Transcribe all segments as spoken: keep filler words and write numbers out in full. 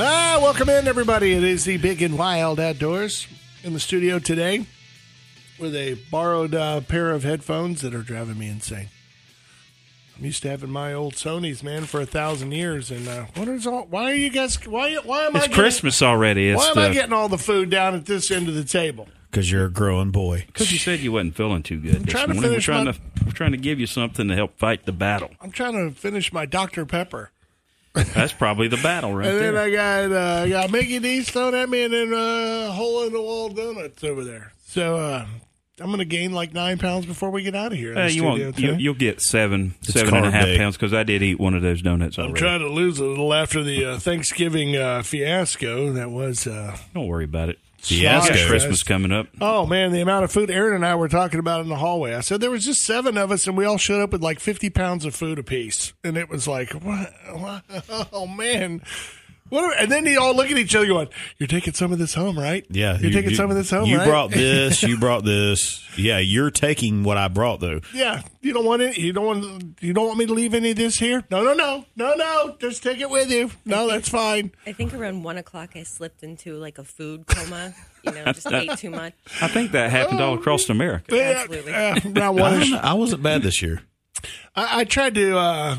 Ah, welcome in, everybody. It is the Big and Wild Outdoors in the studio today with a borrowed uh, pair of headphones that are driving me insane. I'm used to having my old Sonys, man, for a thousand years, and uh, what is all? Why are you guys? Why? Why am it's I? It's Christmas already. It's why the, am I getting all the food down at this end of the table? Because you're a growing boy. Because you said you wasn't feeling too good. I'm this trying morning. to finish. We're trying, my, to, we're trying to give you something to help fight the battle. I'm trying to finish my Doctor Pepper. That's probably the battle right and there. And then I got uh, I got Mickey D's thrown at me, and then a uh, hole in the wall donuts over there. So uh, I'm going to gain like nine pounds before we get out of here. Hey, you won't, you, you'll get seven, it's seven and a half day. pounds because I did eat one of those donuts already. I'm trying to lose a little after the uh, Thanksgiving uh, fiasco. That was. Uh, Don't worry about it. Fiasco. Got Christmas coming up. Oh man, the amount of food Erin and I were talking about in the hallway. I said there was just seven of us, and we all showed up with like fifty pounds of food apiece, and it was like, what? what? Oh man, what? Are, and then they all look at each other, going, "You're taking some of this home, right? Yeah, you're you, taking you, some of this home. You right? brought this. You brought this. Yeah, you're taking what I brought, though. Yeah, you don't want it. You don't want. You don't want me to leave any of this here. No, no, no, no, no. Just take it with you. No, that's fine. I think around one o'clock, I slipped into like a food coma. You know, just ate too much. I think that happened all across America. Yeah, absolutely. Uh, was, I wasn't bad this year. I, I tried to. Uh,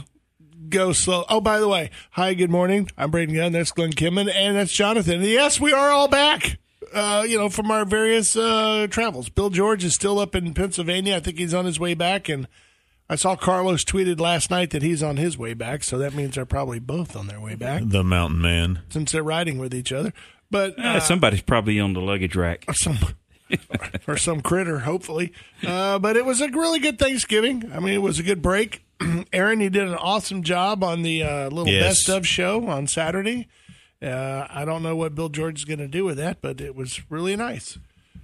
Go slow. Oh, by the way, hi, good morning. I'm Braden Gunn. That's Glenn Kinman, and that's Jonathan. And yes, we are all back. Uh, you know, from our various uh, travels. Bill George is still up in Pennsylvania. I think he's on his way back. And I saw Carlos tweeted last night that he's on his way back. So that means they're probably both on their way back. The mountain man, since they're riding with each other. But uh, uh, somebody's probably on the luggage rack. Or some, or, or some critter, hopefully. Uh, but it was a really good Thanksgiving. I mean, it was a good break. Erin, you did an awesome job on the uh, little yes. best of show on Saturday. Uh, I don't know what Bill George is going to do with that, but it was really nice.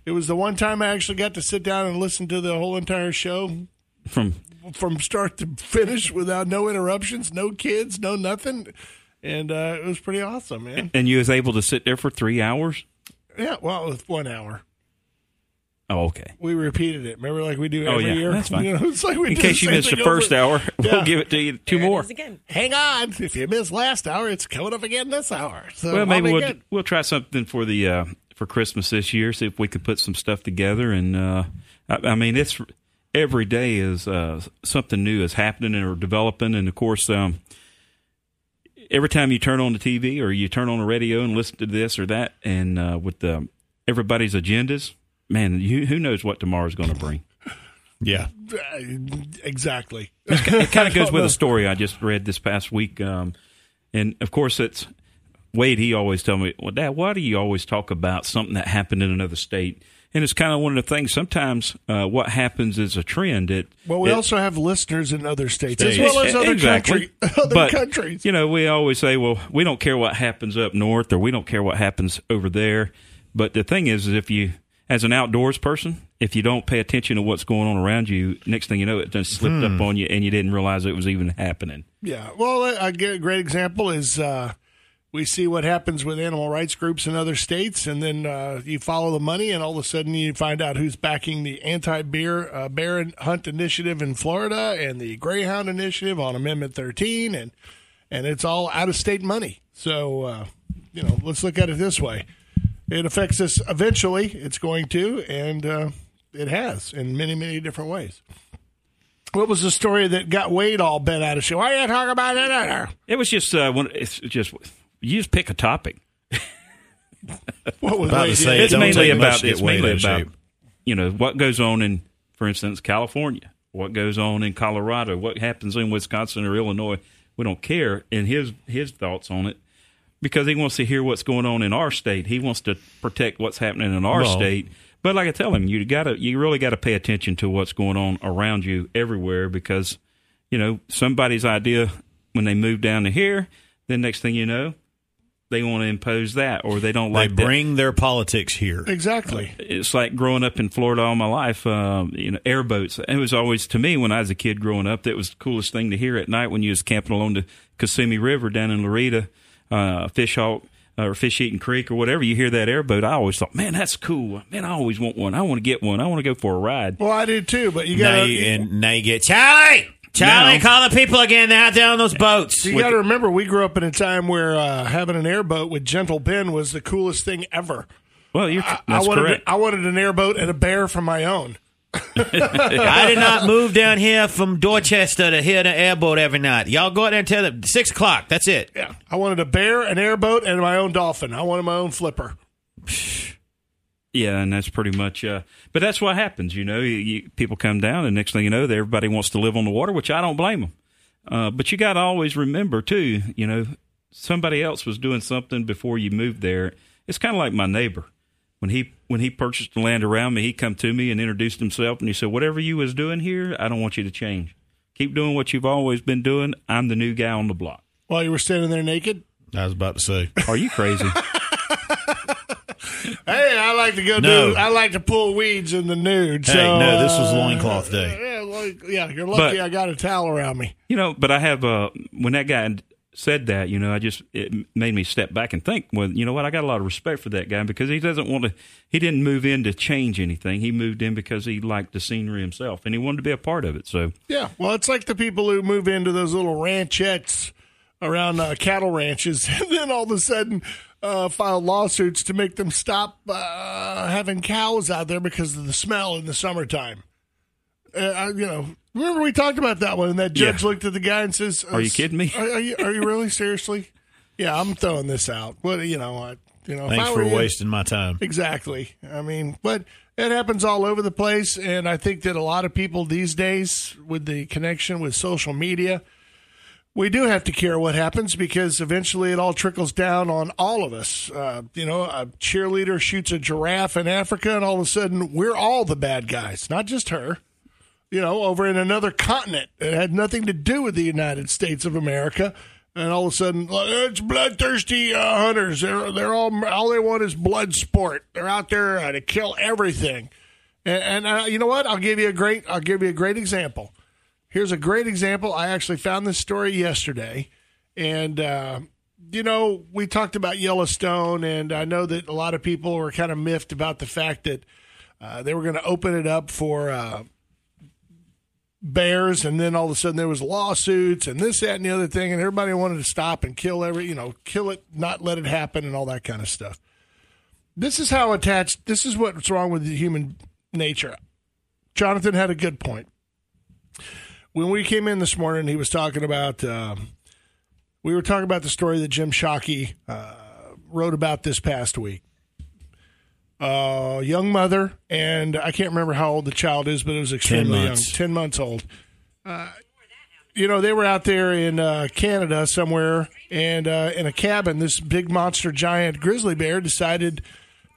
It was the one time I actually got to sit down and listen to the whole entire show from from start to finish without no interruptions, no kids, no nothing. And uh, it was pretty awesome, man. And you was able to sit there for three hours? Yeah, well, with one hour. Oh, okay. We repeated it. Remember, like we do every oh, yeah. year? That's fine. You know, it's like we In do case you missed the first over. hour, we'll yeah. give it to you two there more. It is again. Hang on. If you missed last hour, it's coming up again this hour. So well, maybe we'll, we'll try something for the uh, for Christmas this year, see if we can put some stuff together. And, uh, I, I mean, it's every day is uh, something new is happening or developing. And, of course, um, every time you turn on the T V or you turn on the radio and listen to this or that, and uh, with the, everybody's agendas, man, you, who knows what tomorrow's going to bring? Yeah, exactly. It kind of goes with know. a story I just read this past week, um, and of course, it's Wade. He always tells me, "Well, Dad, why do you always talk about something that happened in another state?" And it's kind of one of the things. Sometimes uh, what happens is a trend. It well, we it, also have listeners in other states, states. as well as other exactly. country, other but, countries. You know, we always say, "Well, we don't care what happens up north, or we don't care what happens over there." But the thing is, is if you As an outdoors person, if you don't pay attention to what's going on around you, next thing you know, it just slipped hmm. up on you and you didn't realize it was even happening. Yeah. Well, a great example is uh, we see what happens with animal rights groups in other states, and then uh, you follow the money, and all of a sudden you find out who's backing the anti-bear uh, bear hunt initiative in Florida and the Greyhound initiative on Amendment thirteen, and, and it's all out-of-state money. So, uh, you know, let's look at it this way. It affects us eventually. It's going to, and uh, it has in many, many different ways. What was the story that got Wade all bent out of shape? Why are you talking about it? It was just uh, when it's just you just pick a topic. What was I saying? It's mainly about it's mainly about you know what goes on in, for instance, California. What goes on in Colorado? What happens in Wisconsin or Illinois? We don't care. And his his thoughts on it. Because he wants to hear what's going on in our state, he wants to protect what's happening in our well, state. But like I tell him, you gotta, you really got to pay attention to what's going on around you everywhere. Because you know somebody's idea when they move down to here, then next thing you know, they want to impose that, or they don't like that. They bring their politics here. Exactly. It's like growing up in Florida all my life, um, you know, airboats. It was always, to me, when I was a kid growing up, that was the coolest thing to hear at night when you was camping along the Kissimmee River down in Loretta, uh, Fish Hawk, or Fish Eating Creek, or whatever. You hear that airboat, I always thought, man, that's cool. Man, I always want one. I want to get one. I want to go for a ride. Well, I do too, but you got to... And now you get... Charlie! Charlie, no. Call the people again. They're out there on those boats. You got to remember, we grew up in a time where uh, having an airboat with Gentle Ben was the coolest thing ever. Well, you're I, that's I wanted, correct. I wanted an airboat and a bear for my own. I did not move down here from Dorchester to hear the airboat every night. Y'all go out there and tell them six o'clock. That's it. Yeah, I wanted a bear, an airboat, and my own dolphin. I wanted my own flipper. Yeah, and that's pretty much, uh, but that's what happens, you know. You, you, people come down, and next thing you know, everybody wants to live on the water, which I don't blame them. Uh, but you got to always remember, too, you know, somebody else was doing something before you moved there. It's kind of like my neighbor. When he when he purchased the land around me, he come to me and introduced himself, and he said, whatever you was doing here, I don't want you to change. Keep doing what you've always been doing. I'm the new guy on the block. While you were standing there naked? I was about to say. Are you crazy? Hey, I like to go no. do. I like to pull weeds in the nude. So, hey, no, this was loincloth day. Uh, yeah, like, yeah, you're lucky but, I got a towel around me. You know, but I have. Uh, when that guy said that, you know, I just it made me step back and think. Well, you know what? I got a lot of respect for that guy because he doesn't want to. He didn't move in to change anything. He moved in because he liked the scenery himself and he wanted to be a part of it. So yeah, well, it's like the people who move into those little ranchettes around uh, cattle ranches, and then all of a sudden. Uh, filed lawsuits to make them stop uh, having cows out there because of the smell in the summertime. Uh, I, you know, remember we talked about that one, and that judge yeah. looked at the guy and says, uh, "Are you kidding me? Are, are, you, are you really seriously? Yeah, I'm throwing this out. What you know, I, you know, thanks for you, wasting my time. Exactly. I mean, but it happens all over the place, and I think that a lot of people these days, with the connection with social media. We do have to care what happens because eventually it all trickles down on all of us. Uh, you know, a cheerleader shoots a giraffe in Africa and all of a sudden we're all the bad guys, not just her, you know, over in another continent. It had nothing to do with the United States of America. And all of a sudden, it's bloodthirsty uh, hunters. They're, they're all, all they want is blood sport. They're out there uh, to kill everything. And, and uh, you know what? I'll give you a great, I'll give you a great example. Here's a great example. I actually found this story yesterday. And, uh, you know, we talked about Yellowstone, and I know that a lot of people were kind of miffed about the fact that uh, they were going to open it up for uh, bears, and then all of a sudden there was lawsuits and this, that, and the other thing, and everybody wanted to stop and kill every, you know, kill it, not let it happen, and all that kind of stuff. This is how attached, this is what's wrong with human nature. Jonathan had a good point. When we came in this morning, he was talking about, um, we were talking about the story that Jim Shockey uh, wrote about this past week. Uh, young mother, and I can't remember how old the child is, but it was extremely young. Ten months old. Uh, you know, they were out there in uh, Canada somewhere, and uh, in a cabin, this big monster giant grizzly bear decided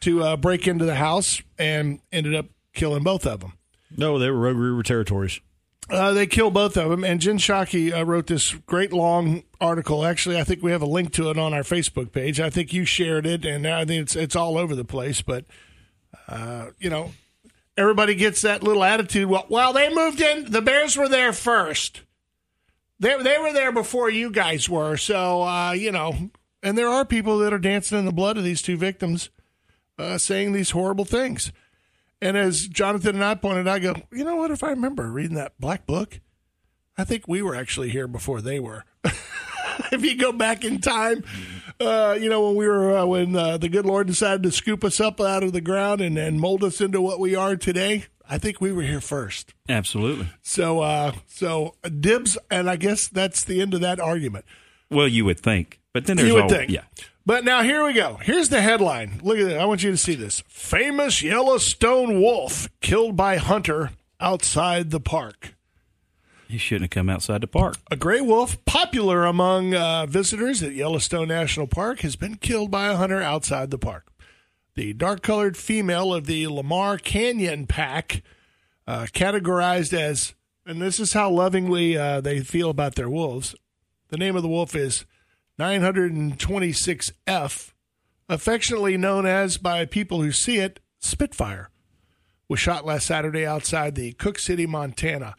to uh, break into the house and ended up killing both of them. No, they were Rogue River Territories. Uh, they kill both of them, and Jen Shockey uh, wrote this great long article. Actually, I think we have a link to it on our Facebook page. I think you shared it, and I think it's it's all over the place. But, uh, you know, everybody gets that little attitude. Well, well, they moved in. The bears were there first. They, they were there before you guys were. So, uh, you know, and there are people that are dancing in the blood of these two victims uh, saying these horrible things. And as Jonathan and I pointed out, I go, you know what, if I remember reading that black book, I think we were actually here before they were. If you go back in time, uh, you know, when we were, uh, when uh, the good Lord decided to scoop us up out of the ground and, and mold us into what we are today, I think we were here first. Absolutely. So, uh, so dibs, and I guess that's the end of that argument. Well, you would think. But then there's you would all, think. Yeah. But now here we go. Here's the headline. Look at it. I want you to see this. Famous Yellowstone wolf killed by hunter outside the park. He shouldn't have come outside the park. A gray wolf, popular among uh, visitors at Yellowstone National Park, has been killed by a hunter outside the park. The dark-colored female of the Lamar Canyon Pack, uh, categorized as, and this is how lovingly uh, they feel about their wolves, the name of the wolf is nine twenty-six F, affectionately known as by people who see it, Spitfire, was shot last Saturday outside the Cook City, Montana.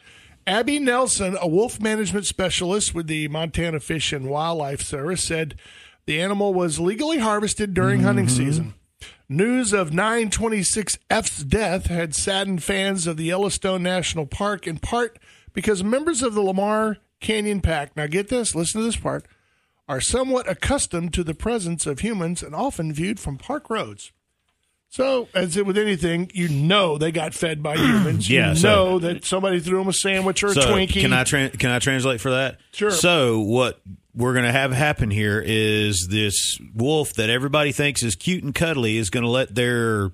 Abby Nelson, a wolf management specialist with the Montana Fish and Wildlife Service, said the animal was legally harvested during mm-hmm. hunting season. News of nine twenty-six F's death had saddened fans of the Yellowstone National Park, in part because members of the Lamar Canyon Pack, now get this, listen to this part, are somewhat accustomed to the presence of humans and often viewed from park roads. So, as with anything, you know they got fed by humans. Yeah, you so, know that somebody threw them a sandwich or so a Twinkie. Can I tra- can I translate for that? Sure. So, what we're going to have happen here is this wolf that everybody thinks is cute and cuddly is going to let their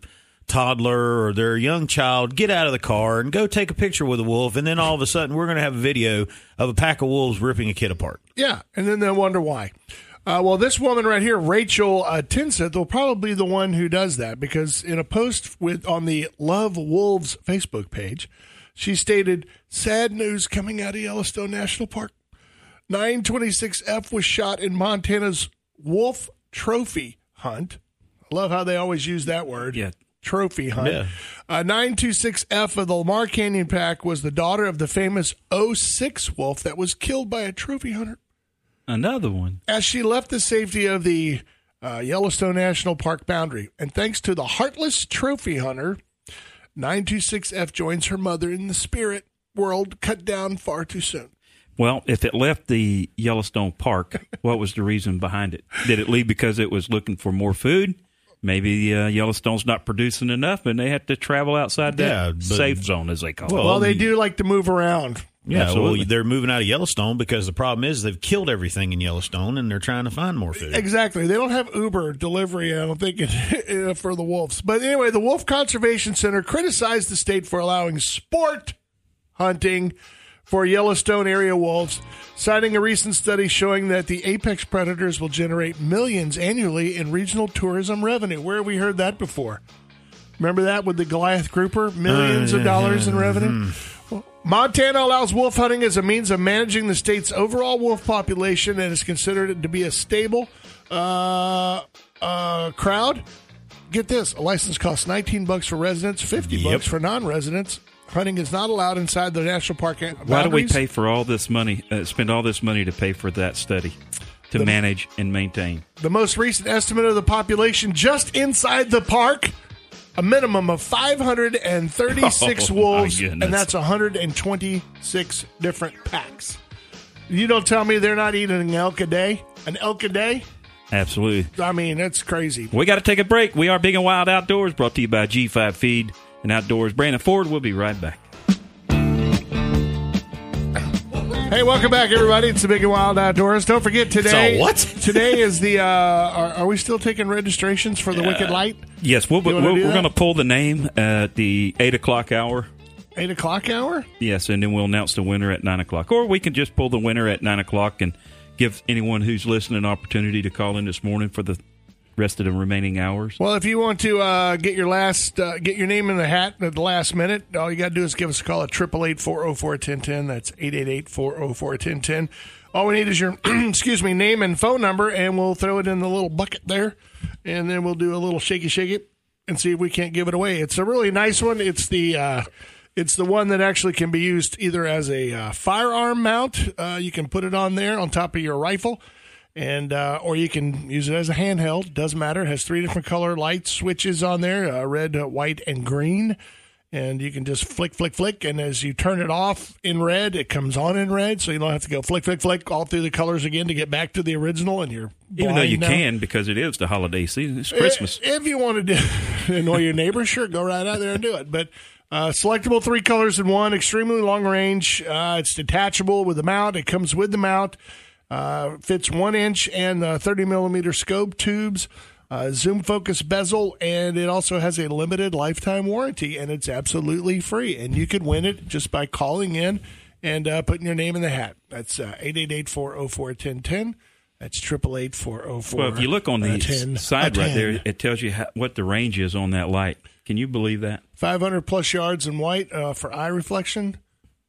toddler or their young child get out of the car and go take a picture with a wolf, and then all of a sudden we're going to have a video of a pack of wolves ripping a kid apart. Yeah, and then they'll wonder why. Uh, well, this woman right here, Rachel uh, Tinseth, will probably be the one who does that, because in a post with on the Love Wolves Facebook page, she stated, "Sad news coming out of Yellowstone National Park. nine twenty-six F was shot in Montana's Wolf Trophy Hunt." I love how they always use that word. Yeah. Trophy hunt. Yeah. Uh, nine twenty-six F of the Lamar Canyon Pack was the daughter of the famous oh six wolf that was killed by a trophy hunter. Another one. As she left the safety of the uh, Yellowstone National Park boundary. And thanks to the heartless trophy hunter, nine twenty-six F joins her mother in the spirit world, cut down far too soon. Well, if it left the Yellowstone Park, what was the reason behind it? Did it leave because it was looking for more food? Maybe uh, Yellowstone's not producing enough, and they have to travel outside yeah, that safe zone, as they call well, it. Well, they do like to move around. Yeah, Absolutely. Well, they're moving out of Yellowstone because the problem is they've killed everything in Yellowstone, and they're trying to find more food. Exactly. They don't have Uber delivery, I don't think, for the wolves. But anyway, the Wolf Conservation Center criticized the state for allowing sport hunting for Yellowstone area wolves, citing a recent study showing that the apex predators will generate millions annually in regional tourism revenue. Where have we heard that before? Remember that with the Goliath grouper? Millions uh, of dollars uh, in revenue? Mm-hmm. Well, Montana allows wolf hunting as a means of managing the state's overall wolf population and is considered to be a stable uh, uh, crowd. Get this, a license costs nineteen bucks for residents, fifty yep. bucks for non-residents. Hunting is not allowed inside the national park boundaries. Why do we pay for all this money, uh, spend all this money to pay for that study, to the, manage and maintain? The most recent estimate of the population just inside the park, a minimum of five hundred thirty-six oh, wolves, and that's one hundred twenty-six different packs. You don't tell me they're not eating an elk a day? An elk a day? Absolutely. I mean, that's crazy. We got to take a break. We are Big and Wild Outdoors, brought to you by G five Feed and Outdoors. Brandon Ford, we'll be right back. Hey, welcome back, everybody. It's the Big and Wild Outdoors. Don't forget today. So what? Today is the, uh, are, are we still taking registrations for the uh, Wicked Light? Yes, we'll, we'll, we're going to pull the name at the eight o'clock hour. eight o'clock hour? Yes, and then we'll announce the winner at nine o'clock. Or we can just pull the winner at nine o'clock and give anyone who's listening an opportunity to call in this morning for the rest of the remaining hours. Well, if you want to uh, get your last uh, get your name in the hat at the last minute, all you got to do is give us a call at eight eight eight, four oh four, one oh one oh. That's eight eight eight, four oh four, one oh one oh. All we need is your excuse me name and phone number, and we'll throw it in the little bucket there, and then we'll do a little shaky shaky and see if we can't give it away. It's a really nice one. It's the uh, it's the one that actually can be used either as a uh, firearm mount. Uh, you can put it on there on top of your rifle. And uh, or you can use it as a handheld. Doesn't matter. It has three different color light switches on there, uh, red, uh, white, and green. And you can just flick, flick, flick. And as you turn it off in red, it comes on in red. So you don't have to go flick, flick, flick all through the colors again to get back to the original. And you're Even though you now. can, because it is the holiday season. It's Christmas. If, if you want to annoy your neighbor, sure, go right out there and do it. But uh, selectable three colors in one, extremely long range. Uh, it's detachable with the mount. It comes with the mount. Uh, fits one inch and uh, thirty millimeter scope tubes, uh, zoom focus bezel, and it also has a limited lifetime warranty, and it's absolutely free. And you could win it just by calling in and uh, putting your name in the hat. That's uh, eight eight eight, four oh four, one oh one oh. That's eight eight eight, four oh four. Well, if you look on the uh, side right there, it tells you how, what the range is on that light. Can you believe that? five hundred plus yards in white uh, for eye reflection,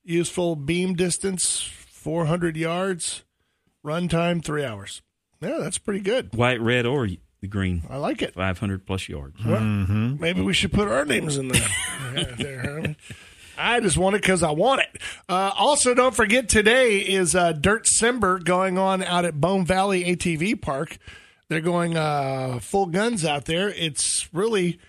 useful beam distance, four hundred yards. Runtime, three hours. Yeah, that's pretty good. White, red, or the green. I like it. five hundred plus yards. Well, mm-hmm. Maybe we should put our names in there. there. I just want it because I want it. Uh, also, don't forget today is uh, Dirtcember going on out at Bone Valley A T V Park. They're going uh, full guns out there. It's really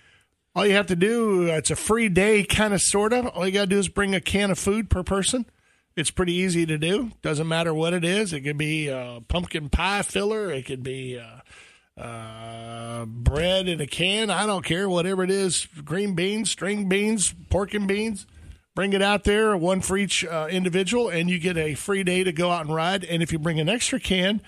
all you have to do. It's a free day, kind of, sort of. All you got to do is bring a can of food per person. It's pretty easy to do. Doesn't matter what it is. It could be a pumpkin pie filler. It could be uh, uh, bread in a can. I don't care. Whatever it is, green beans, string beans, pork and beans. Bring it out there, one for each uh, individual, and you get a free day to go out and ride. And if you bring an extra can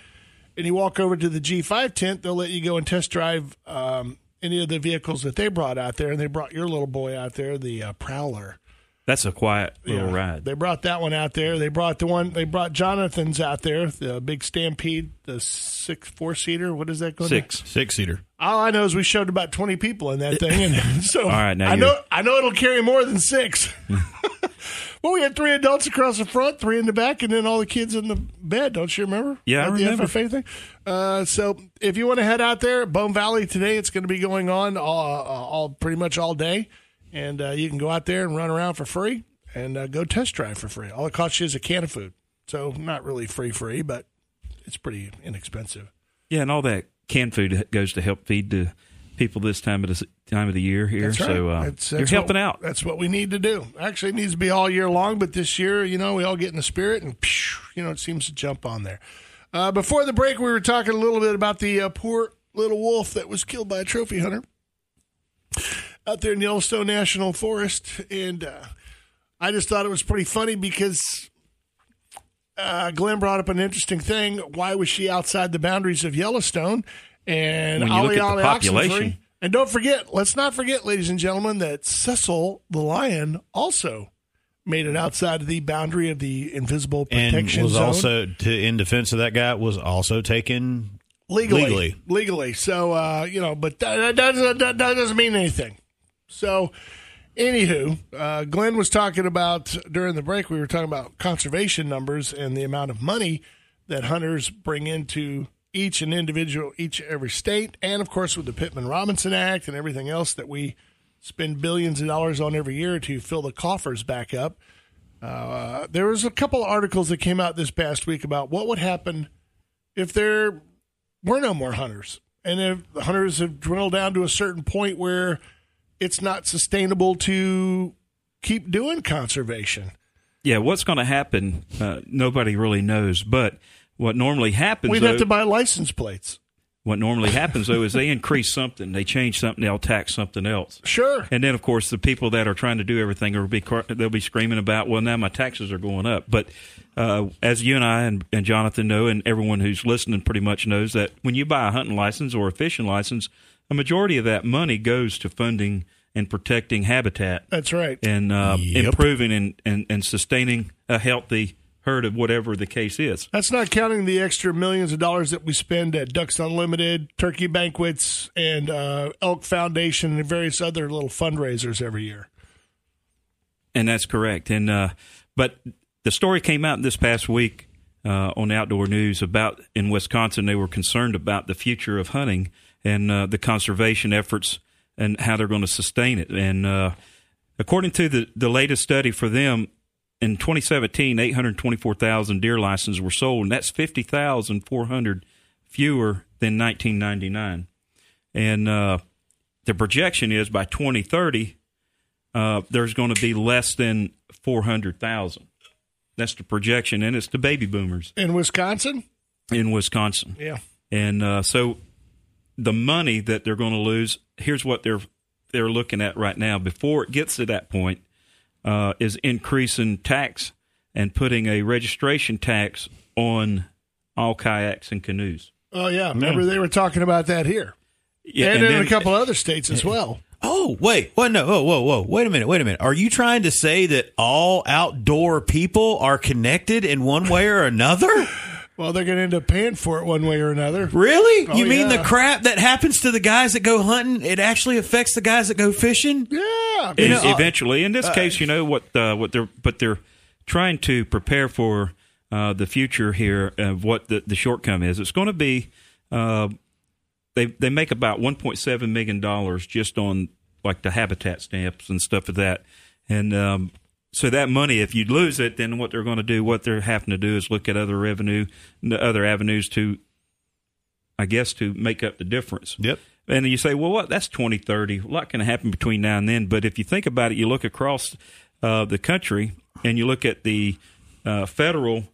and you walk over to the G five tent, they'll let you go and test drive um, any of the vehicles that they brought out there. And they brought your little boy out there, the uh, Prowler. That's a quiet little yeah, ride. They brought that one out there. They brought the one. They brought Jonathan's out there, the big Stampede, the six four seater. What is that going? Six to? six seater. All I know is we showed about twenty people in that thing, and so all right, now I you're... know I know it'll carry more than six. Well, we had three adults across the front, three in the back, and then all the kids in the bed. Don't you remember? Yeah, At I remember. The F F A thing. Uh, so if you want to head out there, Bone Valley today, it's going to be going on all, all pretty much all day. And uh, you can go out there and run around for free and uh, go test drive for free. All it costs you is a can of food. So not really free, free, but it's pretty inexpensive. Yeah, and all that canned food goes to help feed the people this time of the, time of the year here. That's right. So uh, that's, that's you're what, helping out. That's what we need to do. Actually, it needs to be all year long, but this year, you know, we all get in the spirit and, you know, it seems to jump on there. Uh, before the break, we were talking a little bit about the uh, poor little wolf that was killed by a trophy hunter out there in Yellowstone National Forest, and uh, I just thought it was pretty funny because uh, Glenn brought up an interesting thing. Why was she outside the boundaries of Yellowstone? And when you look at the population. And don't forget, let's not forget, ladies and gentlemen, that Cecil the lion also made it outside of the boundary of the invisible protection and was zone. Also, to, in defense of that guy, was also taken legally. Legally. legally. So, uh, you know, but that, that, that, that doesn't mean anything. So, anywho, uh, Glenn was talking about, during the break, we were talking about conservation numbers and the amount of money that hunters bring into each and individual, each every state, and, of course, with the Pittman-Robinson Act and everything else that we spend billions of dollars on every year to fill the coffers back up. Uh, there was a couple of articles that came out this past week about what would happen if there were no more hunters, and if the hunters have dwindled down to a certain point where it's not sustainable to keep doing conservation. Yeah, what's going to happen, uh, nobody really knows. But what normally happens, We'd though, have to buy license plates. What normally happens, though, is they increase something. They change something. They'll tax something else. Sure. And then, of course, the people that are trying to do everything, will be they'll be screaming about, well, now my taxes are going up. But uh, as you and I and, and Jonathan know, and everyone who's listening pretty much knows, that when you buy a hunting license or a fishing license, a majority of that money goes to funding and protecting habitat. That's right. And uh, yep. improving and, and, and sustaining a healthy herd of whatever the case is. That's not counting the extra millions of dollars that we spend at Ducks Unlimited, turkey banquets, and uh, Elk Foundation and various other little fundraisers every year. And that's correct. And uh, but the story came out this past week uh, on Outdoor News about, in Wisconsin, they were concerned about the future of hunting and uh, the conservation efforts and how they're going to sustain it. And uh, according to the, the latest study for them, in twenty seventeen, eight hundred twenty-four thousand deer licenses were sold, and that's fifty thousand four hundred fewer than nineteen ninety-nine. And uh, the projection is by twenty thirty, uh, there's going to be less than four hundred thousand. That's the projection, and it's the baby boomers. In Wisconsin? In Wisconsin. Yeah. And uh, so the money that they're going to lose, here's what they're they're looking at right now. Before it gets to that point, uh, is increasing tax and putting a registration tax on all kayaks and canoes. Oh, yeah. Remember, yeah. they were talking about that here. Yeah, and, and in then, a couple of other states as well. Oh, wait. What? No. Whoa, whoa, whoa. Wait a minute. Wait a minute. Are you trying to say that all outdoor people are connected in one way or another? Well, they're going to end up paying for it one way or another. Really? Oh, you mean yeah. the crap that happens to the guys that go hunting, it actually affects the guys that go fishing? Yeah. I mean, know, eventually. In this uh, case, you know, what uh, What they're but they're trying to prepare for uh, the future here of what the, the shortcoming is. It's going to be uh, they they make about one point seven million dollars just on like the habitat stamps and stuff of that. And um, so that money, if you lose it, then what they're going to do, what they're having to do is look at other revenue, other avenues to, I guess, to make up the difference. Yep. And you say, well, what? That's twenty thirty. A lot can happen between now and then. But if you think about it, you look across uh, the country and you look at the uh, federal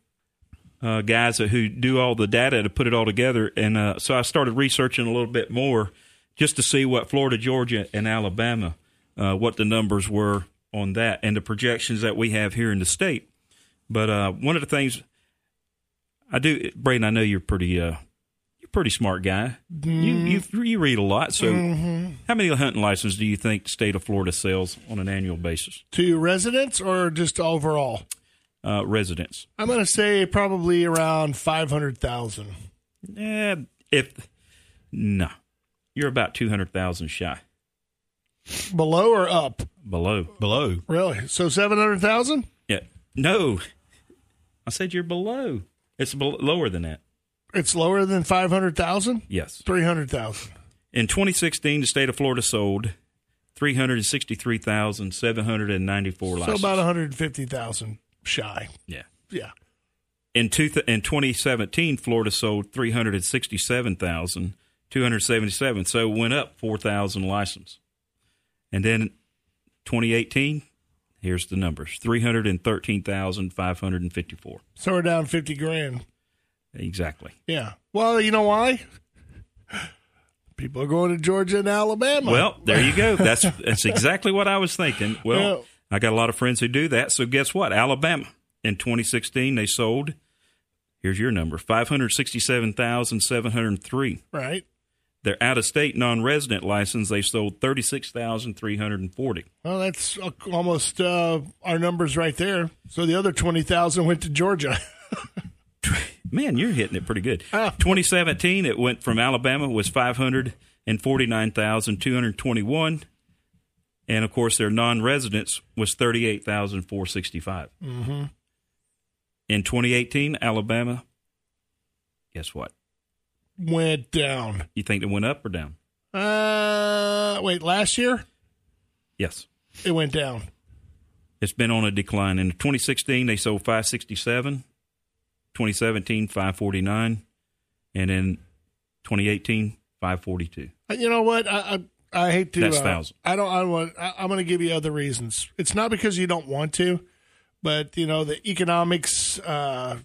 uh, guys who do all the data to put it all together. And uh, so I started researching a little bit more just to see what Florida, Georgia, and Alabama, uh, what the numbers were on that and the projections that we have here in the state. But uh, one of the things I do, Braden, I know you're pretty uh, you're a pretty smart guy. Mm. You, you you read a lot. So mm-hmm. How many hunting licenses do you think the state of Florida sells on an annual basis? To residents or just overall? Uh, residents. I'm going to say probably around five hundred thousand. Eh, if, no, you're about two hundred thousand shy. Below or up? Below. Below. Really? So seven hundred thousand? Yeah. No. I said you're below. It's below, lower than that. It's lower than five hundred thousand? Yes. three hundred thousand. In twenty sixteen, the state of Florida sold three hundred sixty-three thousand seven hundred ninety-four licenses. So about one hundred fifty thousand shy. Yeah. Yeah. In, two th- in twenty seventeen, Florida sold three hundred sixty-seven thousand two hundred seventy-seven. So went up four thousand licenses. And then twenty eighteen, here's the numbers, three hundred thirteen thousand five hundred fifty-four. So we're down fifty grand. Exactly. Yeah. Well, you know why? People are going to Georgia and Alabama. Well, there you go. That's that's exactly what I was thinking. Well, well, I got a lot of friends who do that. So guess what? Alabama, in twenty sixteen, they sold, here's your number, five hundred sixty-seven thousand seven hundred three. Right. Their out-of-state non-resident license, they sold thirty-six thousand three hundred forty. Well, that's almost uh, our numbers right there. So the other twenty thousand went to Georgia. Man, you're hitting it pretty good. Ah. twenty seventeen, it went from Alabama, was five hundred forty-nine thousand two hundred twenty-one. And, of course, their non-residents was thirty-eight thousand four hundred sixty-five. Mm-hmm. In twenty eighteen, Alabama, guess what? Went down. You think it went up or down? Uh, wait, last year? Yes. It went down. It's been on a decline. In twenty sixteen, they sold five hundred sixty-seven. twenty seventeen, five hundred forty-nine. And in twenty eighteen, five hundred forty-two. You know what? I I, I hate to. That's uh, thousand. I don't. I want. I, I'm going to give you other reasons. It's not because you don't want to, but you know the economics. Uh,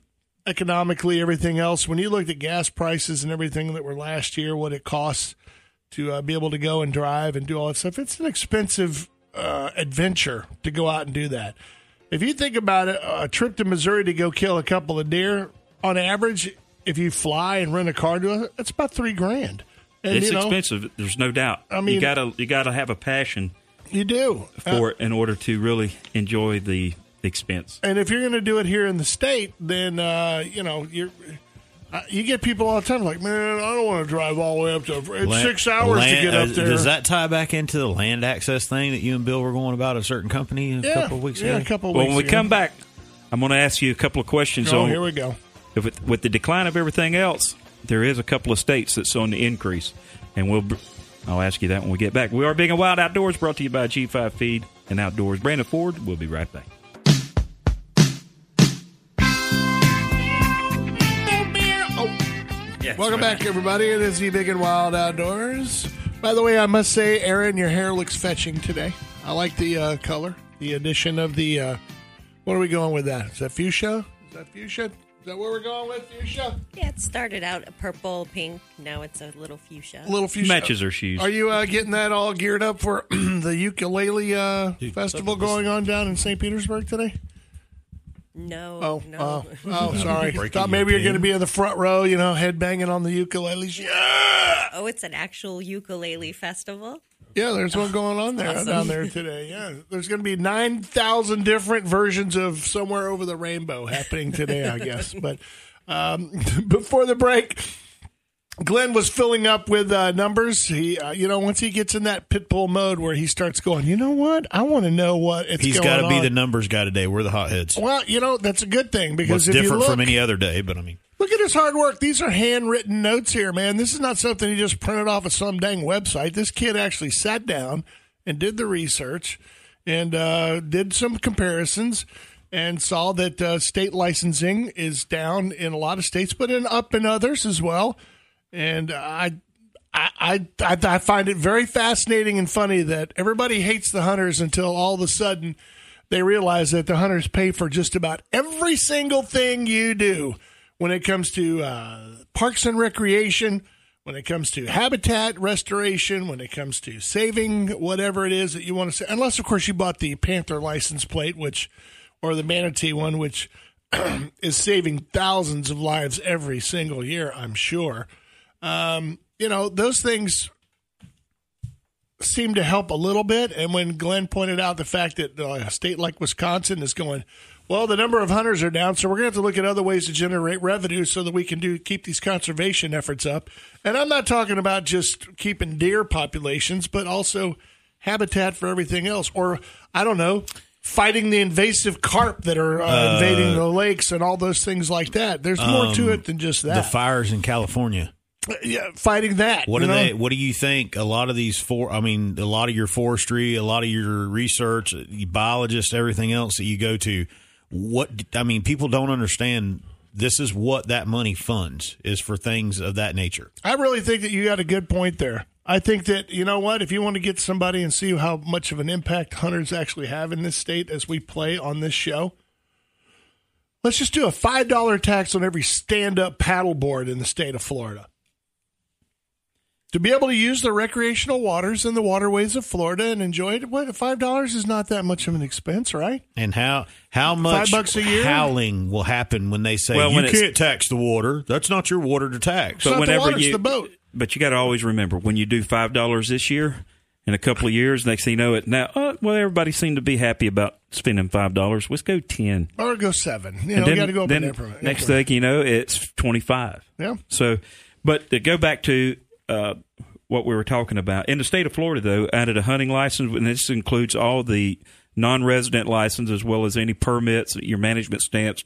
Economically, everything else, when you looked at gas prices and everything that were last year, what it costs to uh, be able to go and drive and do all that stuff, it's an expensive uh, adventure to go out and do that. If you think about it, a trip to Missouri to go kill a couple of deer, on average, if you fly and rent a car to it, it's about three grand. And, it's you know, expensive. There's no doubt. I mean, you gotta you gotta have a passion. You do for uh, it in order to really enjoy the. expense. And if you're going to do it here in the state, then uh, you know you're uh, you get people all the time like, man, I don't want to drive all the way up to it's land, six hours land, to get up there. Uh, does that tie back into the land access thing that you and Bill were going about a certain company a yeah, couple of weeks yeah, ago? Yeah, a couple of well, weeks. Well, when we ago. come back, I'm going to ask you a couple of questions. Oh, on, here we go. If it, with the decline of everything else, there is a couple of states that's on the increase, and we'll I'll ask you that when we get back. We are Big and Wild Outdoors, brought to you by G five Feed and Outdoors. Brandon Ford. We'll be right back. Yes, Welcome right. back, everybody. It is the Big and Wild Outdoors. By the way, I must say, Erin, your hair looks fetching today. I like the uh, color, the addition of the, uh, what are we going with that? Is that fuchsia? Is that fuchsia? Is that where we're going with fuchsia? Yeah, it started out a purple, pink. Now it's a little fuchsia. Little fuchsia. Matches her shoes. Are you uh, getting that all geared up for the ukulele uh, Dude, festival going on down in Saint Petersburg today? No, oh, no. Oh, oh sorry. Thought maybe you're going to be in the front row, you know, headbanging on the ukuleles. Yeah. Oh, it's an actual ukulele festival? Yeah, there's oh, one going on there awesome. down there today. Yeah, there's going to be nine thousand different versions of Somewhere Over the Rainbow happening today, I guess. But um, before the break, Glenn was filling up with uh, numbers. He, uh, you know, once he gets in that pit bull mode where he starts going, you know what? I want to know what it's He's going on. He's got to be the numbers guy today. We're the hotheads. Well, you know, that's a good thing because well, it's if different you look, from any other day, but I mean. Look at his hard work. These are handwritten notes here, man. This is not something he just printed off of some dang website. This kid actually sat down and did the research and uh, did some comparisons and saw that uh, state licensing is down in a lot of states, but in, up in others as well. And I, I, I, I find it very fascinating and funny that everybody hates the hunters until all of a sudden they realize that the hunters pay for just about every single thing you do when it comes to uh, parks and recreation, when it comes to habitat restoration, when it comes to saving whatever it is that you want to save. Unless, of course, you bought the panther license plate, which or the manatee one, which is saving thousands of lives every single year, I'm sure. Um, you know, those things seem to help a little bit. And when Glenn pointed out the fact that uh, a state like Wisconsin is going, well, the number of hunters are down, so we're going to have to look at other ways to generate revenue so that we can do keep these conservation efforts up. And I'm not talking about just keeping deer populations, but also habitat for everything else. Or, I don't know, fighting the invasive carp that are uh, uh, invading the lakes and all those things like that. There's more um, to it than just that. The fires in California. Yeah, fighting that. What do know? they? What do you think? A lot of these for, I mean, a lot of your forestry, a lot of your research, biologists, everything else that you go to. What I mean, people don't understand. This is what that money funds is for things of that nature. I really think that you got a good point there. I think that you know what, if you want to get somebody and see how much of an impact hunters actually have in this state as we play on this show. Let's just do a five dollar tax on every stand-up paddleboard in the state of Florida. To be able to use the recreational waters and the waterways of Florida and enjoy it, what five dollars is not that much of an expense, right? And how how much Five bucks a year? Howling will happen when they say, well, when you can't tax the water. That's not your water to tax. It's but not whenever the water, you, it's the boat. But you got to always remember, when you do five dollars this year, in a couple of years, next thing you know it, now, uh, well, everybody seemed to be happy about spending five dollars. Let's go ten dollars. Or go seven dollars. You know, then, you got to go up then in there. Next thing you know, it's twenty-five dollars. Yeah. So, but to go back to... Uh, what we were talking about. In the state of Florida, though, added a hunting license, and this includes all the non-resident licenses as well as any permits, your management stamps,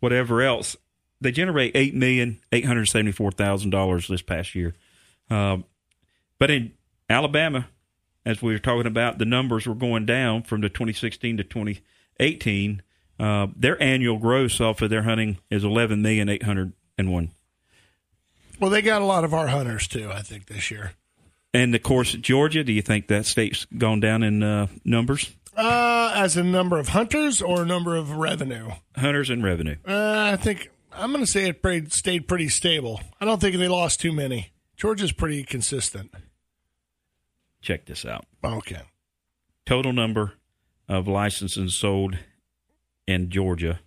whatever else. They generate eight million eight hundred seventy-four thousand dollars this past year. Um, but in Alabama, as we were talking about, the numbers were going down from the twenty sixteen to twenty eighteen. Uh, their annual gross off of their hunting is eleven million eight hundred one thousand. Well, they got a lot of our hunters, too, I think, this year. And, of course, Georgia, do you think that state's gone down in uh, numbers? Uh, as a number of hunters or number of revenue? Hunters and revenue. Uh, I think I'm going to say it stayed pretty stable. I don't think they lost too many. Georgia's pretty consistent. Check this out. Okay. Total number of licenses sold in Georgia.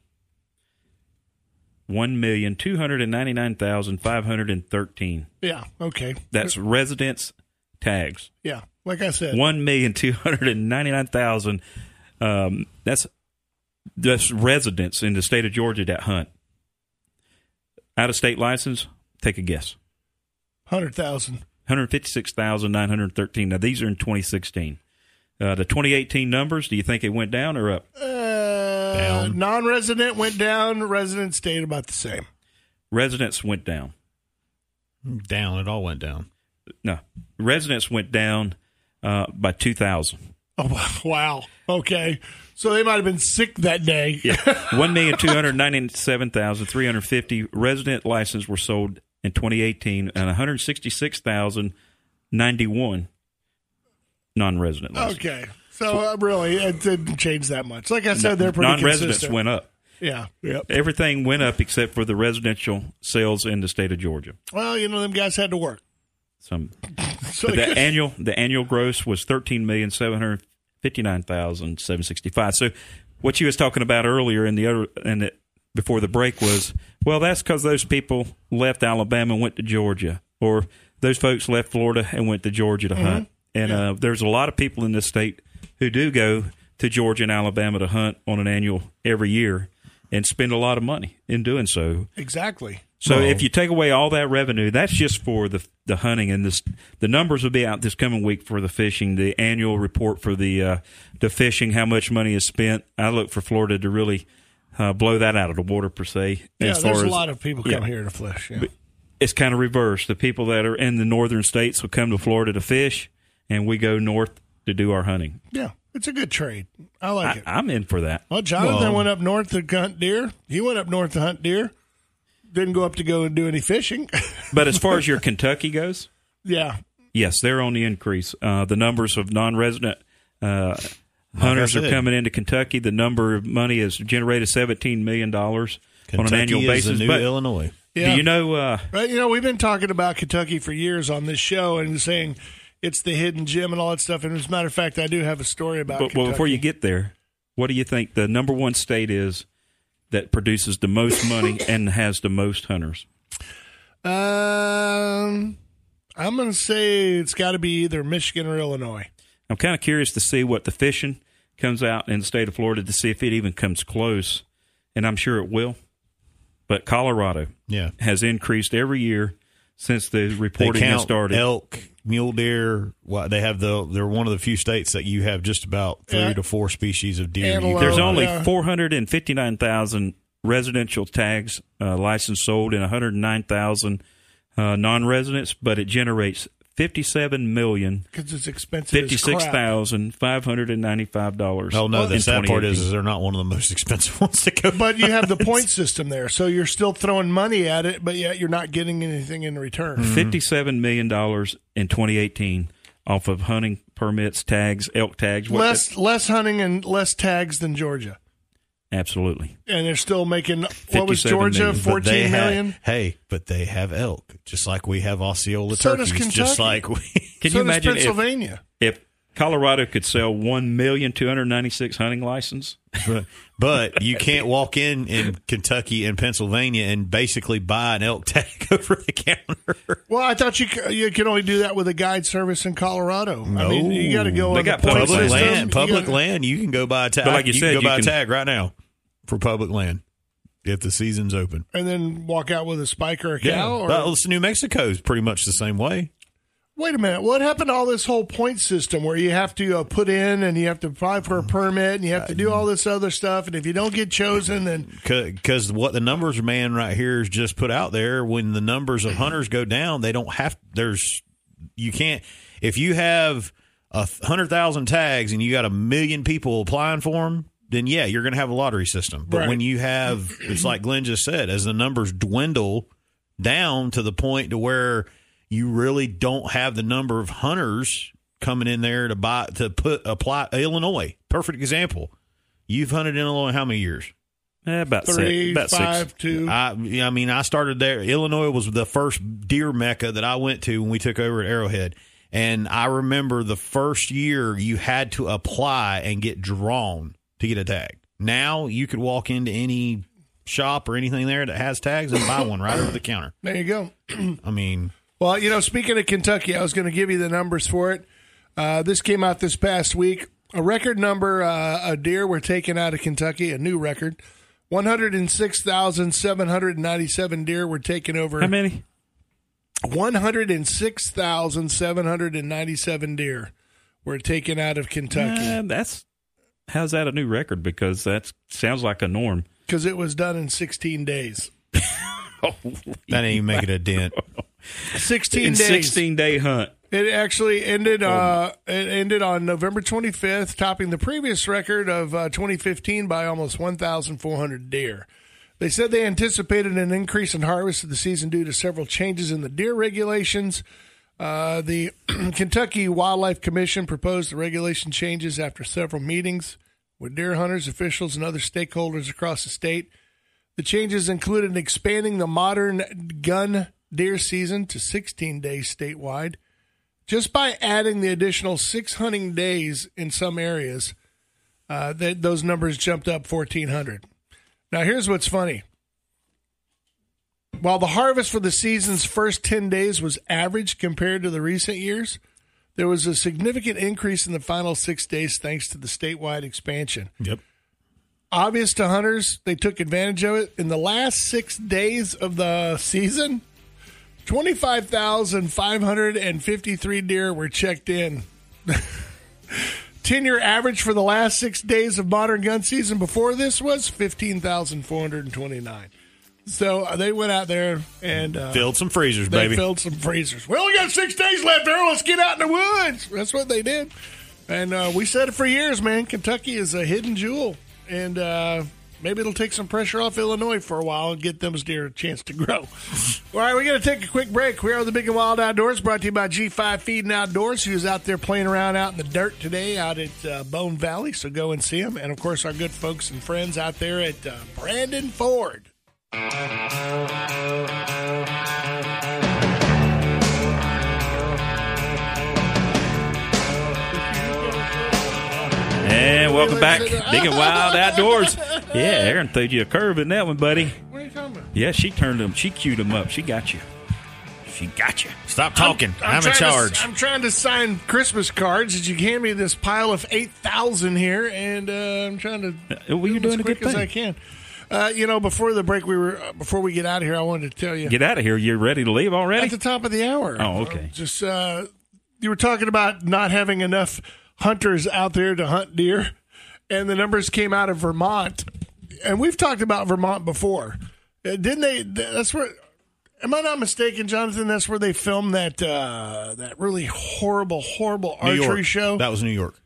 one million two hundred ninety-nine thousand five hundred thirteen. Yeah, okay. That's residence tags. Yeah, like I said. one million two hundred ninety-nine thousand. Um, that's, that's residents in the state of Georgia that hunt. Out-of-state license, take a guess. one hundred thousand. one hundred fifty-six thousand nine hundred thirteen. Now, these are in twenty sixteen. Uh, the twenty eighteen numbers, do you think it went down or up? Uh. Down. Non-resident went down. Resident stayed about the same. Residents went down. Down. It all went down. No. Residents went down uh, by two thousand. Oh, wow. Okay. So they might have been sick that day. Yeah. one million two hundred ninety-seven thousand three hundred fifty resident licenses were sold in twenty eighteen and one hundred sixty-six thousand ninety-one non-resident licenses. Okay. So, uh, really, it didn't change that much. Like I said, they're pretty Non-residents consistent. Went up. Yeah. Yep. Everything went up except for the residential sales in the state of Georgia. Well, you know, them guys had to work. Some. So but the, annual, the annual gross was thirteen million seven hundred fifty-nine thousand seven hundred sixty-five. So what you was talking about earlier in the other, in the, before the break was, well, that's because those people left Alabama and went to Georgia, or those folks left Florida and went to Georgia to mm-hmm. hunt. And yeah. uh, there's a lot of people in this state who do go to Georgia and Alabama to hunt on an annual every year and spend a lot of money in doing so. Exactly. So well, if you take away all that revenue, that's just for the the hunting. And this, the numbers will be out this coming week for the fishing, the annual report for the uh, the fishing, how much money is spent. I look for Florida to really uh, blow that out of the water, per se. Yeah, as far there's as, a lot of people yeah, come here to fish. Yeah. It's kind of reversed. The people that are in the northern states will come to Florida to fish, and we go north to do our hunting. Yeah, it's a good trade. I like I, it. I'm in for that. Well, Jonathan well, went up north to hunt deer. He went up north to hunt deer. Didn't go up to go and do any fishing. But as far as your Kentucky goes, yeah, yes, they're on the increase. Uh, the numbers of non-resident uh, hunters are coming into Kentucky. The number of money is generated seventeen million dollars Kentucky on an annual basis. Kentucky is the new but Illinois. Yeah. Do you know? Uh, right, you know, we've been talking about Kentucky for years on this show and saying it's the hidden gem and all that stuff. And as a matter of fact, I do have a story about Kentucky. Well, before you get there, what do you think the number one state is that produces the most money and has the most hunters? Um, I'm going to say it's got to be either Michigan or Illinois. I'm kind of curious to see what the fishing comes out in the state of Florida to see if it even comes close, and I'm sure it will. But Colorado yeah. has increased every year since the reporting has started. Elk, mule deer. Well, they have the. They're one of the few states that you have just about three yeah. to four species of deer. There's only yeah. four hundred fifty-nine thousand residential tags uh, licensed sold and one hundred nine thousand uh, non-residents, but it generates fifty-seven million dollars because it's expensive. fifty-six thousand five hundred ninety-five dollars Oh no, the sad part is, is they're not one of the most expensive ones to go. But you have the point system there, so you're still throwing money at it, but yet you're not getting anything in return. Mm-hmm. fifty-seven million dollars in twenty eighteen off of hunting permits, tags, elk tags. What less the, less hunting and less tags than Georgia. Absolutely. And they're still making, what was Georgia, million. fourteen million? Have, hey, but they have elk, just like we have Osceola so turkeys. Does Kentucky. Just like we. Can so you imagine Pennsylvania. If, if Colorado could sell one million two hundred ninety-six thousand hunting licenses? But, but you can't walk in in Kentucky and Pennsylvania and basically buy an elk tag over the counter. Well, I thought you you could only do that with a guide service in Colorado. No. I mean, you got to go. They got the public land. System. Public you gotta, land. You can go buy a tag. But like you, you said, can go buy you can, a tag right now for public land if the season's open, and then walk out with a spike or a cow. Yeah. Or, well, New Mexico's pretty much the same way. Wait a minute. What happened to all this whole point system where you have to uh, put in and you have to apply for a permit and you have to do all this other stuff? And if you don't get chosen, then... Because what the numbers man right here has just put out there, when the numbers of hunters go down, they don't have... There's... You can't... If you have one hundred thousand tags and you got a million people applying for them, then yeah, you're going to have a lottery system. But right. when you have... It's like Glenn just said, as the numbers dwindle down to the point to where... You really don't have the number of hunters coming in there to buy to put apply Illinois. Perfect example. You've hunted in Illinois how many years? Eh, about Three, six. About five, six. two. I, I mean, I started there. Illinois was the first deer mecca that I went to when we took over at Arrowhead. And I remember the first year you had to apply and get drawn to get a tag. Now you could walk into any shop or anything there that has tags and buy one right over the counter. There you go. I mean... Well, you know, speaking of Kentucky, I was going to give you the numbers for it. Uh, this came out this past week. A record number uh, of deer were taken out of Kentucky, a new record. one hundred six thousand seven hundred ninety-seven deer were taken over. How many? one hundred six thousand seven hundred ninety-seven deer were taken out of Kentucky. Uh, that's how's that a new record? Because that sounds like a norm. Because it was done in sixteen days. That ain't even making a dent. sixteen days. sixteen-day hunt. It actually ended uh, It ended on November twenty-fifth, topping the previous record of uh, twenty fifteen by almost one thousand four hundred deer. They said they anticipated an increase in harvest of the season due to several changes in the deer regulations. Uh, the Kentucky Wildlife Commission proposed the regulation changes after several meetings with deer hunters, officials, and other stakeholders across the state. The changes included expanding the modern gun deer season to sixteen days statewide. Just by adding the additional six hunting days in some areas, uh, that those numbers jumped up fourteen hundred. Now, here's what's funny. While the harvest for the season's first ten days was average compared to the recent years, there was a significant increase in the final six days thanks to the statewide expansion. Yep. Obvious to hunters, they took advantage of it. In the last six days of the season... twenty-five thousand five hundred fifty-three deer were checked in. ten-year average for the last six days of modern gun season before this was fifteen thousand four hundred twenty-nine. So they went out there and uh, filled some freezers, they baby. Filled some freezers. We only got six days left, Errol. Let's get out in the woods. That's what they did. And uh, we said it for years, man. Kentucky is a hidden jewel. And uh, maybe it'll take some pressure off Illinois for a while and get them deer a chance to grow. All right, we're going to take a quick break. We are the Big and Wild Outdoors, brought to you by G five Feed and Outdoors, who's out there playing around out in the dirt today out at uh, Bone Valley. So go and see them. And, of course, our good folks and friends out there at uh, Brandon Ford. And welcome back, Big and Wild Outdoors. Yeah, Erin threw you a curve in that one, buddy. What are you talking about? Yeah, she turned them. She cued them up. She got you. She got you. Stop talking. I'm, I'm, I'm in charge. To, I'm trying to sign Christmas cards. Did you hand me this pile of eight thousand here? And uh, I'm trying to uh, well, do you're doing as quick a good as thing. I can. Uh, you know, before the break, we were uh, before we get out of here, I wanted to tell you. Get out of here. You're ready to leave already? At the top of the hour. Oh, okay. You know, just uh, you were talking about not having enough hunters out there to hunt deer, and the numbers came out of Vermont. And we've talked about Vermont before. Uh, didn't they? That's where, am I not mistaken, Jonathan? That's where they filmed that uh, that really horrible, horrible archery show. That was New York.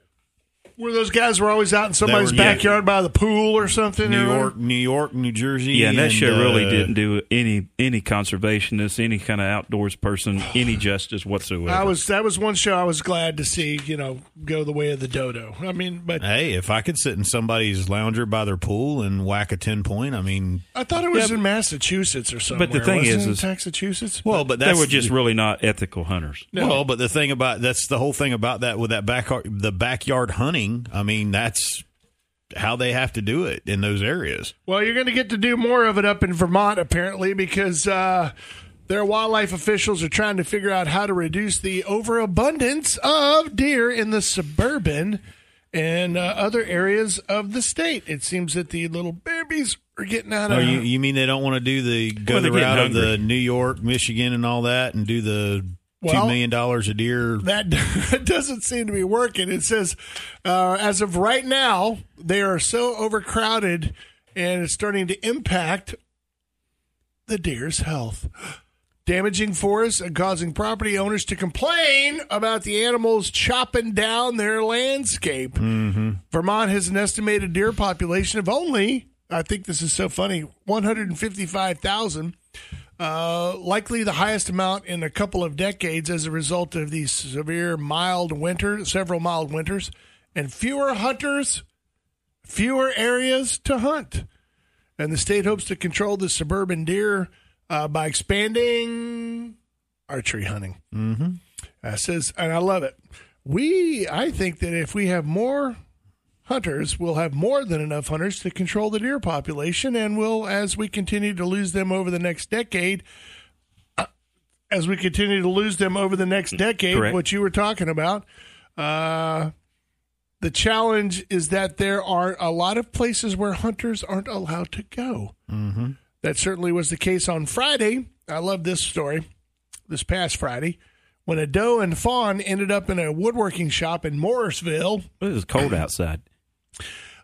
Where those guys were always out in somebody's were, yeah. backyard by the pool or something. New or York, New York, New Jersey. Yeah, and that and, show really uh, didn't do any any conservationist, any kind of outdoors person, any justice whatsoever. I was that was one show I was glad to see, you know, go the way of the dodo. I mean, but hey, if I could sit in somebody's lounger by their pool and whack a ten point, I mean, I thought it was yeah, in Massachusetts or something. But the thing Wasn't is, is Massachusetts. Well, but, but that's, they were just really not ethical hunters. No. Well, but the thing about that's the whole thing about that with that back the backyard hunting. I mean, that's how they have to do it in those areas. Well, you're going to get to do more of it up in Vermont, apparently, because uh, their wildlife officials are trying to figure out how to reduce the overabundance of deer in the suburban and uh, other areas of the state. It seems that the little babies are getting out of... Oh, you, you mean they don't want to do the go the route of the New York, Michigan, and all that, and do the... Well, two million dollars a deer. That doesn't seem to be working. It says, uh, as of right now, they are so overcrowded and it's starting to impact the deer's health, damaging forests and causing property owners to complain about the animals chopping down their landscape. Mm-hmm. Vermont has an estimated deer population of only, I think this is so funny, one hundred fifty-five thousand. Uh, likely the highest amount in a couple of decades as a result of these severe mild winter, several mild winters, and fewer hunters, fewer areas to hunt. And the state hopes to control the suburban deer uh, by expanding archery hunting. Mm-hmm. Uh, says, and I love it. We, I think that if we have more hunters, will have more than enough hunters to control the deer population, and will, as we continue to lose them over the next decade, uh, as we continue to lose them over the next decade, Correct. What you were talking about, uh, the challenge is that there are a lot of places where hunters aren't allowed to go. Mm-hmm. That certainly was the case on Friday. I love this story, this past Friday, when a doe and fawn ended up in a woodworking shop in Morrisville. It was cold outside.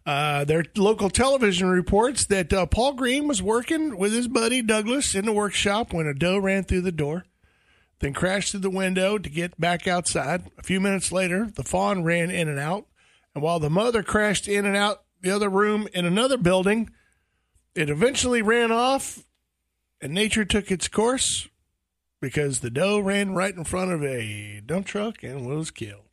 Uh, their local television reports that uh, Paul Green was working with his buddy Douglas in the workshop when a doe ran through the door, then crashed through the window to get back outside. A few minutes later, the fawn ran in and out, and while the mother crashed in and out the other room in another building, it eventually ran off, and nature took its course because the doe ran right in front of a dump truck and was killed.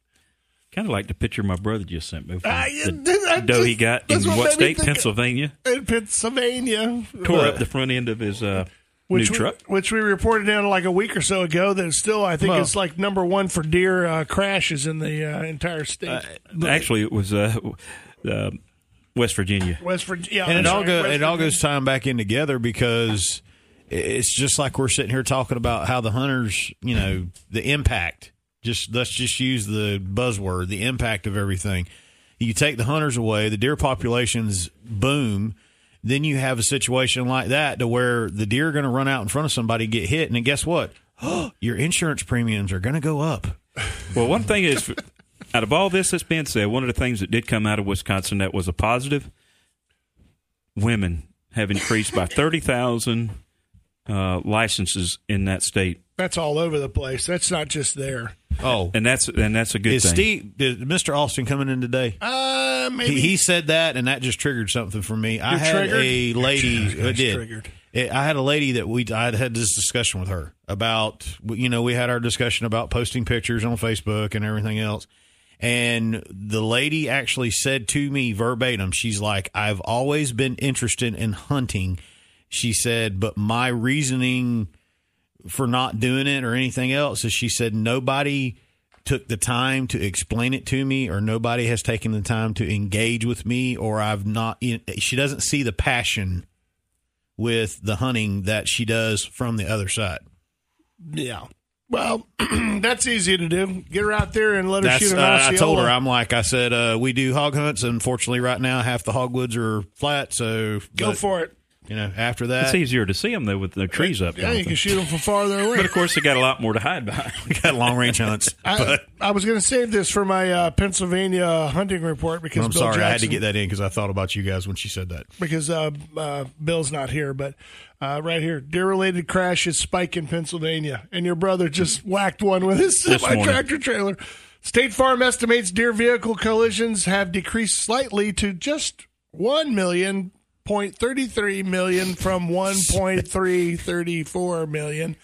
Kind of like the picture my brother just sent me. Uh, the doe he got in what, what state? Pennsylvania? In Pennsylvania. Tore uh, up the front end of his uh, which new we, truck. Which we reported down like a week or so ago that still, I think, well, it's like number one for deer uh, crashes in the uh, entire state. Uh, actually, it was uh, uh, West Virginia. West Virginia. Yeah, and it all, go, it all goes tying back in together because it's just like we're sitting here talking about how the hunters, you know, the impact. Just let's just use the buzzword, the impact of everything. You take the hunters away, the deer populations boom, then you have a situation like that to where the deer are going to run out in front of somebody, get hit, and then guess what? Your insurance premiums are going to go up. Well, one thing is, out of all this that's been said, one of the things that did come out of Wisconsin that was a positive, women have increased by thirty thousand uh, licenses in that state. That's all over the place. That's not just there. Oh, and that's and that's a good is thing. Steve, did Mister Austin coming in today? Uh, maybe he, he said that, and that just triggered something for me. You're I had triggered? a lady who did. Triggered. I had a lady that we I had this discussion with her about. You know, we had our discussion about posting pictures on Facebook and everything else. And the lady actually said to me verbatim, she's like, "I've always been interested in hunting." She said, "But my reasoning for not doing it or anything else is," she said, "nobody took the time to explain it to me, or nobody has taken the time to engage with me, or I've not." She doesn't see the passion with the hunting that she does from the other side. Yeah. Well, that's easy to do. Get her out there and let her that's, shoot an uh, I told her, I'm like, I said, uh, we do hog hunts. Unfortunately, right now, half the hogwoods are flat, so... Go but, for it. You know, after that... It's easier to see them, though, with the trees up. Yeah, you can shoot them from farther away. But, of course, they got a lot more to hide behind. We got long-range hunts. I, I was going to save this for my uh, Pennsylvania hunting report because I'm Bill sorry, Jackson, I had to get that in because I thought about you guys when she said that. Because uh, uh, Bill's not here, but... Uh, right here, deer-related crashes spike in Pennsylvania, and your brother just whacked one with his semi-tractor trailer. State Farm estimates deer vehicle collisions have decreased slightly to just one million point three three million from one point three three four million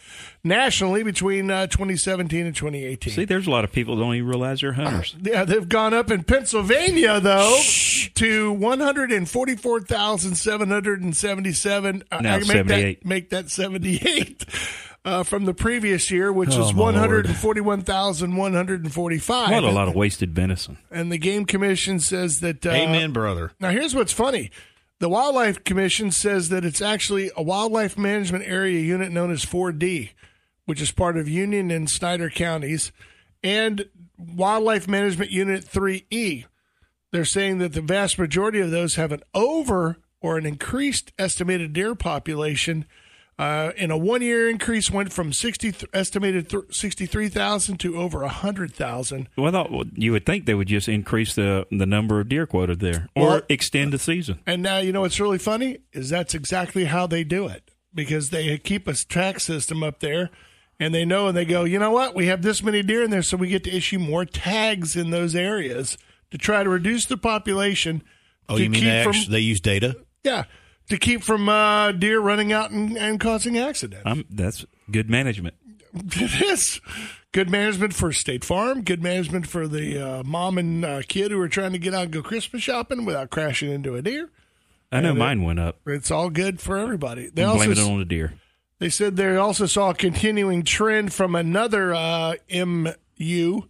nationally between uh, twenty seventeen and twenty eighteen. See, there's a lot of people that don't even realize they're hunters. Uh, yeah, they've gone up in Pennsylvania, though, Shh. to one hundred forty-four thousand seven hundred seventy-seven. Uh, now I make seventy-eight. That, make that seventy-eight uh, from the previous year, which oh, is one hundred forty-one thousand one hundred forty-five. What a lot of wasted venison. And the Game Commission says that... Uh, Amen, brother. Now, here's what's funny. The Wildlife Commission says that it's actually a wildlife management area unit known as four D, which is part of Union and Snyder counties, and Wildlife Management Unit three E. They're saying that the vast majority of those have an over or an increased estimated deer population. Uh, in a one-year increase, went from sixty th- estimated th- sixty-three thousand to over one hundred thousand. Well, I thought you would think they would just increase the, the number of deer quoted there or well, extend the season. And now, you know what's really funny is that's exactly how they do it, because they keep a track system up there, and they know and they go, you know what, we have this many deer in there, so we get to issue more tags in those areas to try to reduce the population. Oh, you mean they, from, actually, they use data? Yeah. To keep from uh, deer running out and, and causing accidents. Um, that's good management. It is. Good management for State Farm. Good management for the uh, mom and uh, kid who are trying to get out and go Christmas shopping without crashing into a deer. I know and mine it, went up. It's all good for everybody. They also blame it on the deer. They said they also saw a continuing trend from another uh, M U,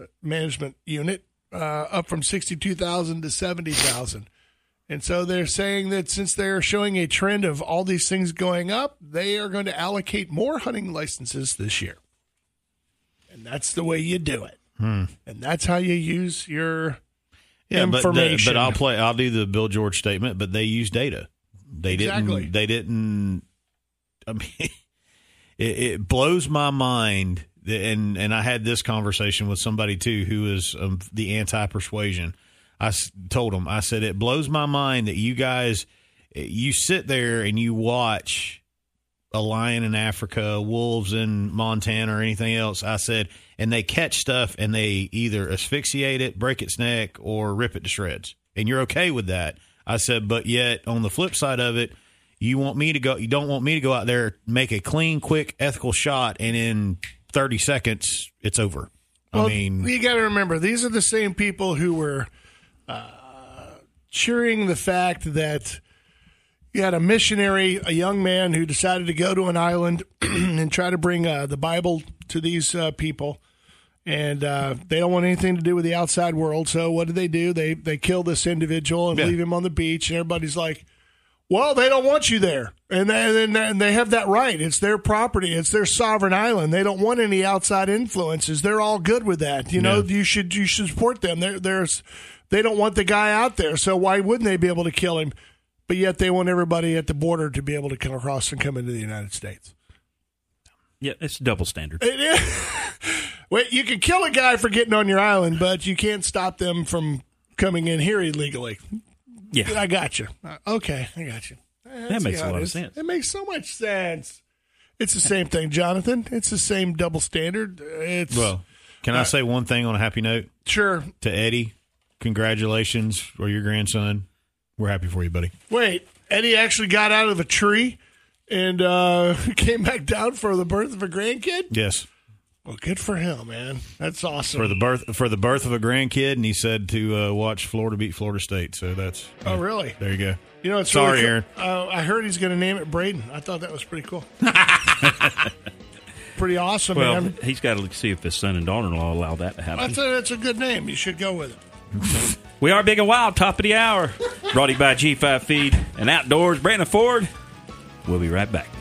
uh, management unit, uh, up from sixty-two thousand to seventy thousand. And so they're saying that since they're showing a trend of all these things going up, they are going to allocate more hunting licenses this year. And that's the way you do it. Hmm. And that's how you use your yeah, information. But, the, but I'll play. I'll do the Bill George statement. But they use data. They exactly. didn't. They didn't. I mean, it, it blows my mind. And and I had this conversation with somebody too, who is um, the anti-persuasion. I told them, I said, it blows my mind that you guys, you sit there and you watch a lion in Africa, wolves in Montana or anything else. I said, and they catch stuff and they either asphyxiate it, break its neck, or rip it to shreds. And you're okay with that. I said, but yet on the flip side of it, you want me to go, you don't want me to go out there, make a clean, quick, ethical shot, and in thirty seconds, it's over. Well, I mean, you got to remember, these are the same people who were, Uh, cheering the fact that you had a missionary, a young man who decided to go to an island and try to bring uh, the Bible to these uh, people, and uh, they don't want anything to do with the outside world. So what do they do? They they kill this individual and yeah. leave him on the beach, and everybody's like, well, they don't want you there. And they, and they have that right. It's their property. It's their sovereign island. They don't want any outside influences. They're all good with that. You know, yeah. you should you should support them. There, there's... They don't want the guy out there, so why wouldn't they be able to kill him? But yet they want everybody at the border to be able to come across and come into the United States. Yeah, it's double standard. It is. Well, you can kill a guy for getting on your island, but you can't stop them from coming in here illegally. Yeah. I got you. Okay, I got you. That's that makes a lot of sense. It makes so much sense. It's the same thing, Jonathan. It's the same double standard. It's well, can I uh, say one thing on a happy note? Sure. To Eddie, congratulations for your grandson. We're happy for you, buddy. Wait, Eddie actually got out of a tree and uh, came back down for the birth of a grandkid? Yes. Well, good for him, man. That's awesome. For the birth for the birth of a grandkid, and he said to uh, watch Florida beat Florida State. So that's oh, yeah, really? There you go. You know, it's sorry, really cool. Erin. Uh, I heard he's going to name it Braden. I thought that was pretty cool. Pretty awesome. Well, man. He's got to see if his son and daughter-in-law allow that to happen. I thought that's a good name. You should go with it. We are big and wild. Top of the hour. Brought to you by G five Feed and Outdoors. Brandon Ford. We'll be right back.